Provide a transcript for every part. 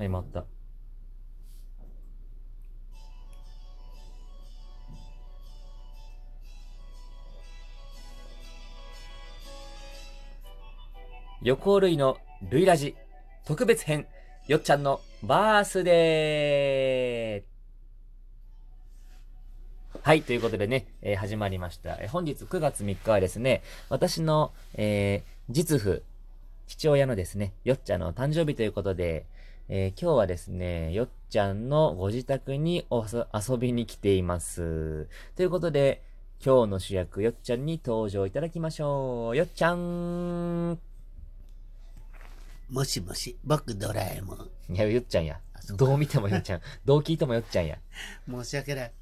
はい、回った。予行類の類ラジ特別編、よっちゃんのバースデー。はい、ということでね、始まりました。本日9月3日はですね、私の、実父、父親のですね、よっちゃんの誕生日ということで、今日はですね、よっちゃんのご自宅に遊びに来ています。ということで、今日の主役、よっちゃんに登場いただきましょう。よっちゃん。もしもし、僕ドラえもん。いや、よっちゃんや。どう見てもよっちゃん。どう聞いてもよっちゃんや。申し訳ない。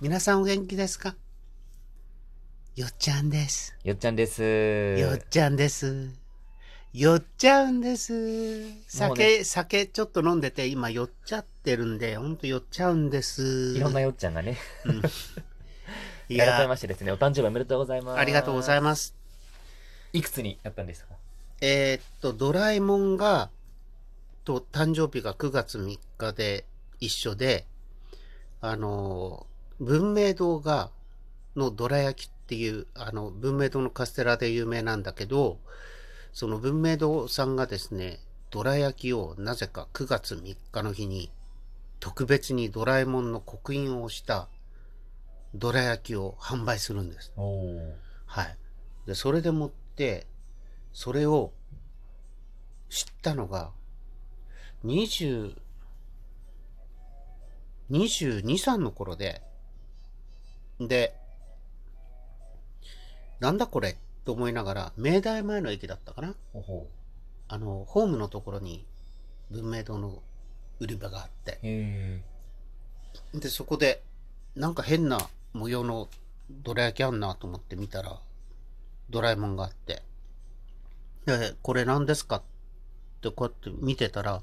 皆さんお元気ですか？よっちゃんです。よっちゃんです。よっちゃんです。酔っちゃうんです。酒ちょっと飲んでて、今酔っちゃってるんで、ほんと酔っちゃうんです。いろんな酔っちゃんがね。うん、いや、改めましてですね、お誕生日おめでとうございます。ありがとうございます。いくつになったんですか？ドラえもんが、誕生日が9月3日で一緒で、文明堂が、のどら焼きっていう、文明堂のカステラで有名なんだけど、その文明堂さんがですね、どら焼きをなぜか9月3日の日に特別にドラえもんの刻印をしたどら焼きを販売するんです。はい。で、それでもってそれを知ったのが22、23の頃で、なんだこれと思いながら、明大前の駅だったかな、ホームのところに文明堂の売り場があって、でそこでなんか変な模様のどら焼きあんなと思って見たらドラえもんがあって、でこれ何ですかってこうやって見てたら、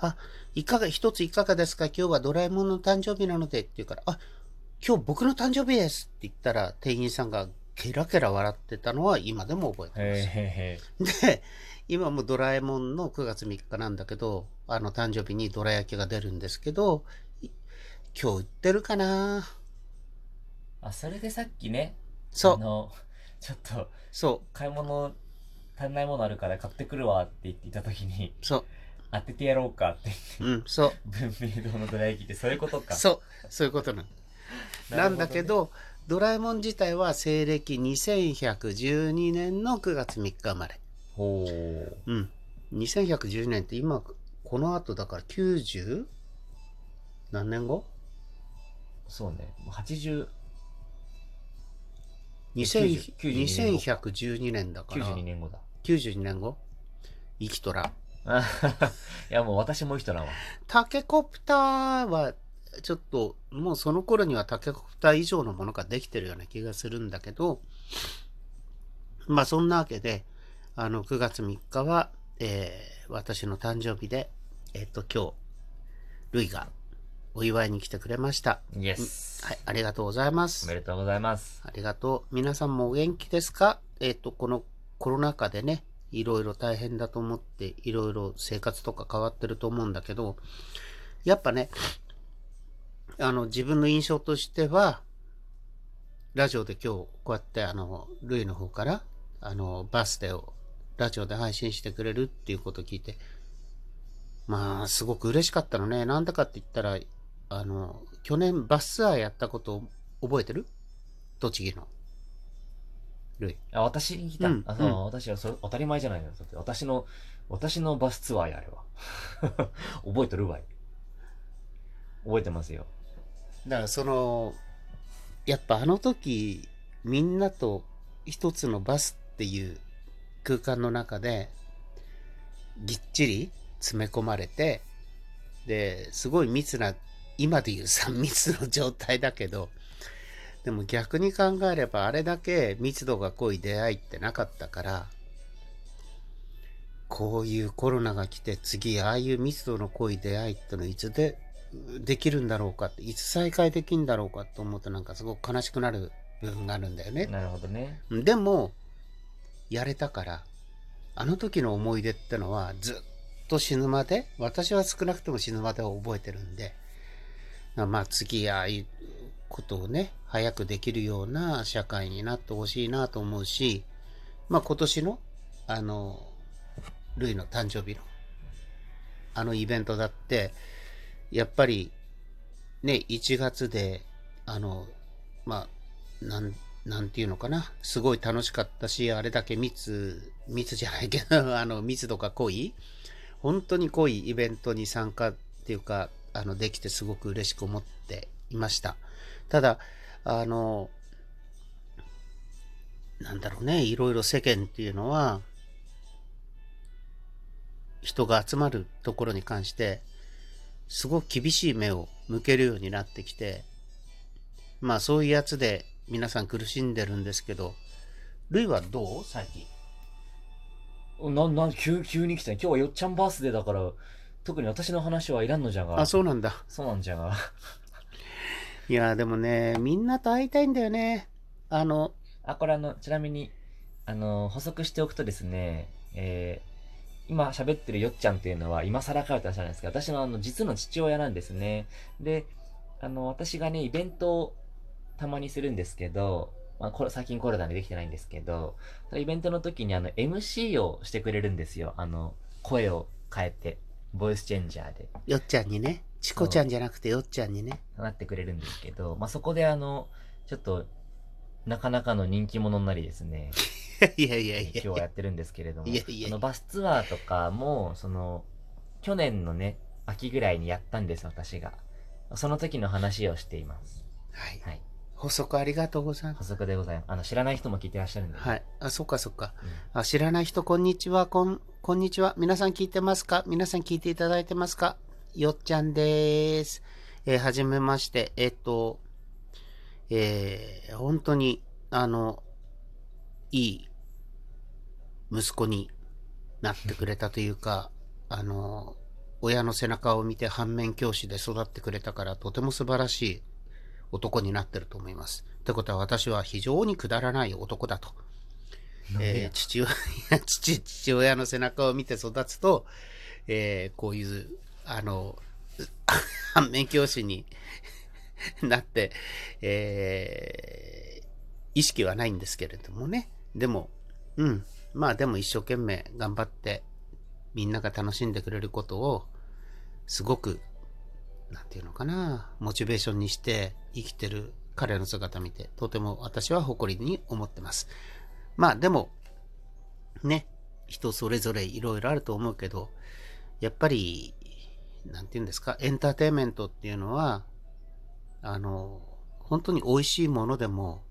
あ、一ついかがですか、今日はドラえもんの誕生日なのでって言うから、あ、今日僕の誕生日ですって言ったら、店員さんがケラケラ笑ってたのは今でも覚えてます。で、今もドラえもんの9月3日なんだけど、誕生日にどら焼きが出るんですけど、今日売ってるかな。あ、それでさっきね、そう、ちょっとそう買い物足んないものあるから買ってくるわって言っていた時に、そう当ててやろうかって言って、うん、そう文明堂のどら焼きってそういうことか。そう、そういうことなの。なんだけど、ドラえもん自体は西暦2112年の9月3日生まれ。ほう。うん。2112年って今、この後だから90何年後？そうね。80。2112年だから。92年後だ。92年後？生きとらん。いや、もう私も生きとらんわ。タケコプターは、ちょっともうその頃にはタケコプター以上のものができてるような気がするんだけど、まあそんなわけで、9月3日は、私の誕生日で、今日ルイがお祝いに来てくれました。イエス、はい、ありがとうございます。おめでとうございます。ありがとう。皆さんもお元気ですか？このコロナ禍でね、いろいろ大変だと思って、いろいろ生活とか変わってると思うんだけど、やっぱね、自分の印象としては、ラジオで今日こうやってルイの方からバースデーをラジオで配信してくれるっていうことを聞いて、まあすごく嬉しかったのね。なんだかって言ったら、去年バスツアーやったことを覚えてる？栃木のルイ。あ、私に来た、うん、うん、私はそれ当たり前じゃないの。だって私のバスツアーや、あれは。覚えてるわい。覚えてますよ。だからやっぱ時、みんなと一つのバスっていう空間の中でぎっちり詰め込まれて、で、すごい密な、今でいう3密の状態だけど、でも逆に考えればあれだけ密度が濃い出会いってなかったから、こういうコロナが来て次ああいう密度の濃い出会いってのいつできるんだろうかって、いつ再開できるんだろうかと思うと、なんかすごく悲しくなる部分があるんだよね。なるほどね。でもやれたから、時の思い出ってのはずっと死ぬまで、私は少なくとも死ぬまでは覚えてるんで、まあ次ああいうことをね、早くできるような社会になってほしいなと思うし、まあ今年のルイの誕生日のイベントだってやっぱりね、1月でなんていうのかな、すごい楽しかったし、あれだけ密じゃないけど密度が濃い、本当に濃いイベントに参加っていうかできてすごく嬉しく思っていました。ただなんだろうね、いろいろ世間っていうのは人が集まるところに関してすごく厳しい目を向けるようになってきて、まあそういうやつで皆さん苦しんでるんですけど、ルイはどう？最近。急に来たね。今日はよっちゃんバースデーだから、特に私の話はいらんのじゃが。あ、そうなんだ。そうなんじゃが。いや、でもね、みんなと会いたいんだよね。これちなみに、補足しておくとですね、今喋ってるよっちゃんっていうのは今更かよって話なんですけど、私の実の父親なんですね。で、私がね、イベントをたまにするんですけど、最近コロナでできてないんですけど、イベントの時にMC をしてくれるんですよ。声を変えて、ボイスチェンジャーで。よっちゃんにね、チコちゃんじゃなくてよっちゃんにね。なってくれるんですけど、そこでちょっと、なかなかの人気者になりですね。いや今日はやってるんですけれども、バスツアーとかも去年のね秋ぐらいにやったんです。私がその時の話をしています。はい、はい、補足ありがとうございます。補足でございます。知らない人も聞いてらっしゃるんで、ね、はい。そっか、うん、知らない人、こんにちは。皆さん聞いてますか？皆さん聞いていただいてますか？よっちゃんでーす。はじめまして。本当にいい息子になってくれたというか、親の背中を見て反面教師で育ってくれたから、とても素晴らしい男になってると思います。ってことは私は非常にくだらない男だと。父親の背中を見て育つと、こういう反面教師になって、意識はないんですけれどもね。でもでも一生懸命頑張って、みんなが楽しんでくれることをすごくモチベーションにして生きてる彼の姿見て、とても私は誇りに思ってます。でもね、人それぞれいろいろあると思うけど、やっぱりエンターテインメントっていうのは本当に美味しいものでも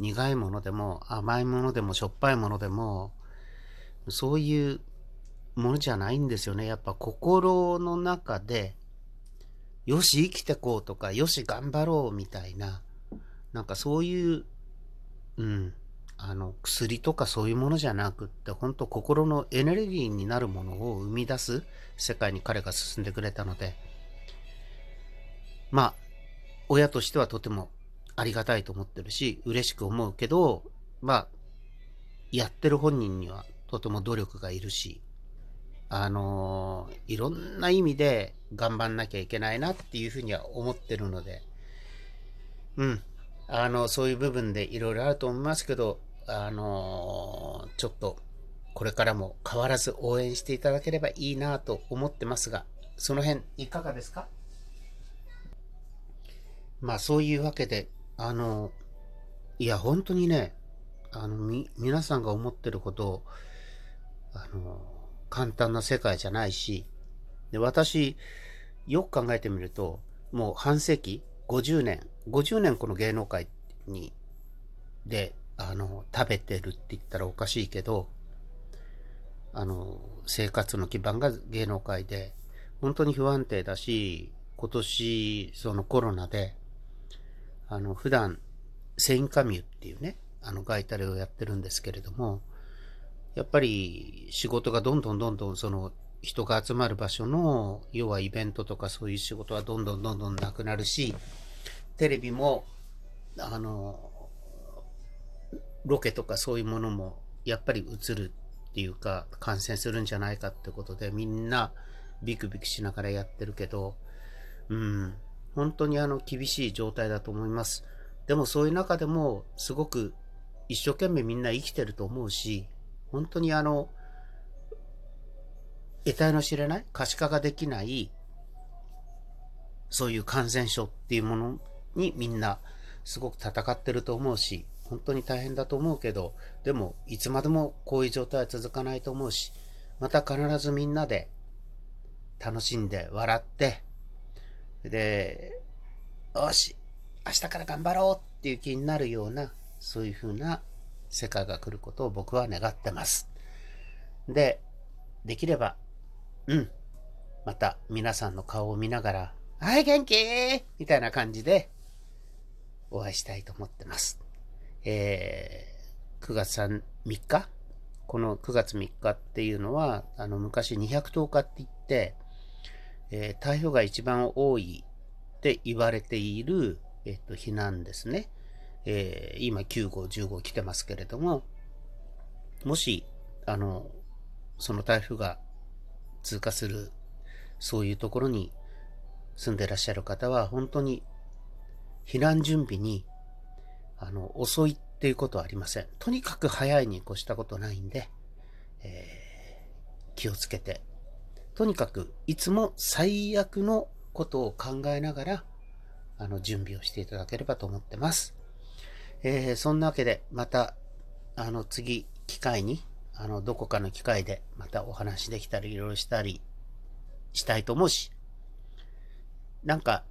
苦いものでも甘いものでもしょっぱいものでも、そういうものじゃないんですよね。やっぱ心の中でよし生きてこうとか、よし頑張ろうみたいな、そういう薬とかそういうものじゃなくって、本当心のエネルギーになるものを生み出す世界に彼が進んでくれたので、親としてはとてもありがたいと思ってるし、嬉しく思うけど、やってる本人にはとても努力がいるし、いろんな意味で頑張んなきゃいけないなっていうふうには思ってるので、そういう部分でいろいろあると思いますけど、ちょっとこれからも変わらず応援していただければいいなと思ってますが、その辺いかがですか？そういうわけで、本当にね、皆さんが思ってるほど、簡単な世界じゃないし、で、私、よく考えてみると、もう半世紀、50年この芸能界に、食べてるって言ったらおかしいけど、生活の基盤が芸能界で、本当に不安定だし、今年、コロナで、普段、セインカミュっていうね、ガイタレをやってるんですけれども、やっぱり仕事がどんどん人が集まる場所の、要はイベントとかそういう仕事はどんどんなくなるし、テレビも、ロケとかそういうものも、やっぱり映るっていうか感染するんじゃないかってことでみんなビクビクしながらやってるけど、本当に厳しい状態だと思います。でもそういう中でもすごく一生懸命みんな生きてると思うし、本当に得体の知れない可視化ができないそういう感染症っていうものにみんなすごく戦ってると思うし、本当に大変だと思うけど、でもいつまでもこういう状態は続かないと思うし、また必ずみんなで楽しんで笑ってで、よし明日から頑張ろうっていう気になるような、そういう風な世界が来ることを僕は願ってます。で、できればまた皆さんの顔を見ながらはい元気みたいな感じでお会いしたいと思ってます。9月3日、この9月3日っていうのは昔210日って言って、台風が一番多いって言われている、日なんですね。今9号10号来てますけれども、もしその台風が通過するそういうところに住んでいらっしゃる方は本当に避難準備に遅いっていうことはありません。とにかく早いに越したことないんで、気をつけて、とにかくいつも最悪のことを考えながら準備をしていただければと思ってます。そんなわけでまた次機会にどこかの機会でまたお話できたりいろいろしたりしたいと思うし、なんか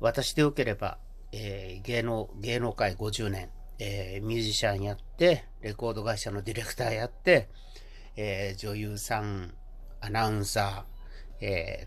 私でよければ芸能界50年、ミュージシャンやってレコード会社のディレクターやって、女優さんアナウンサー、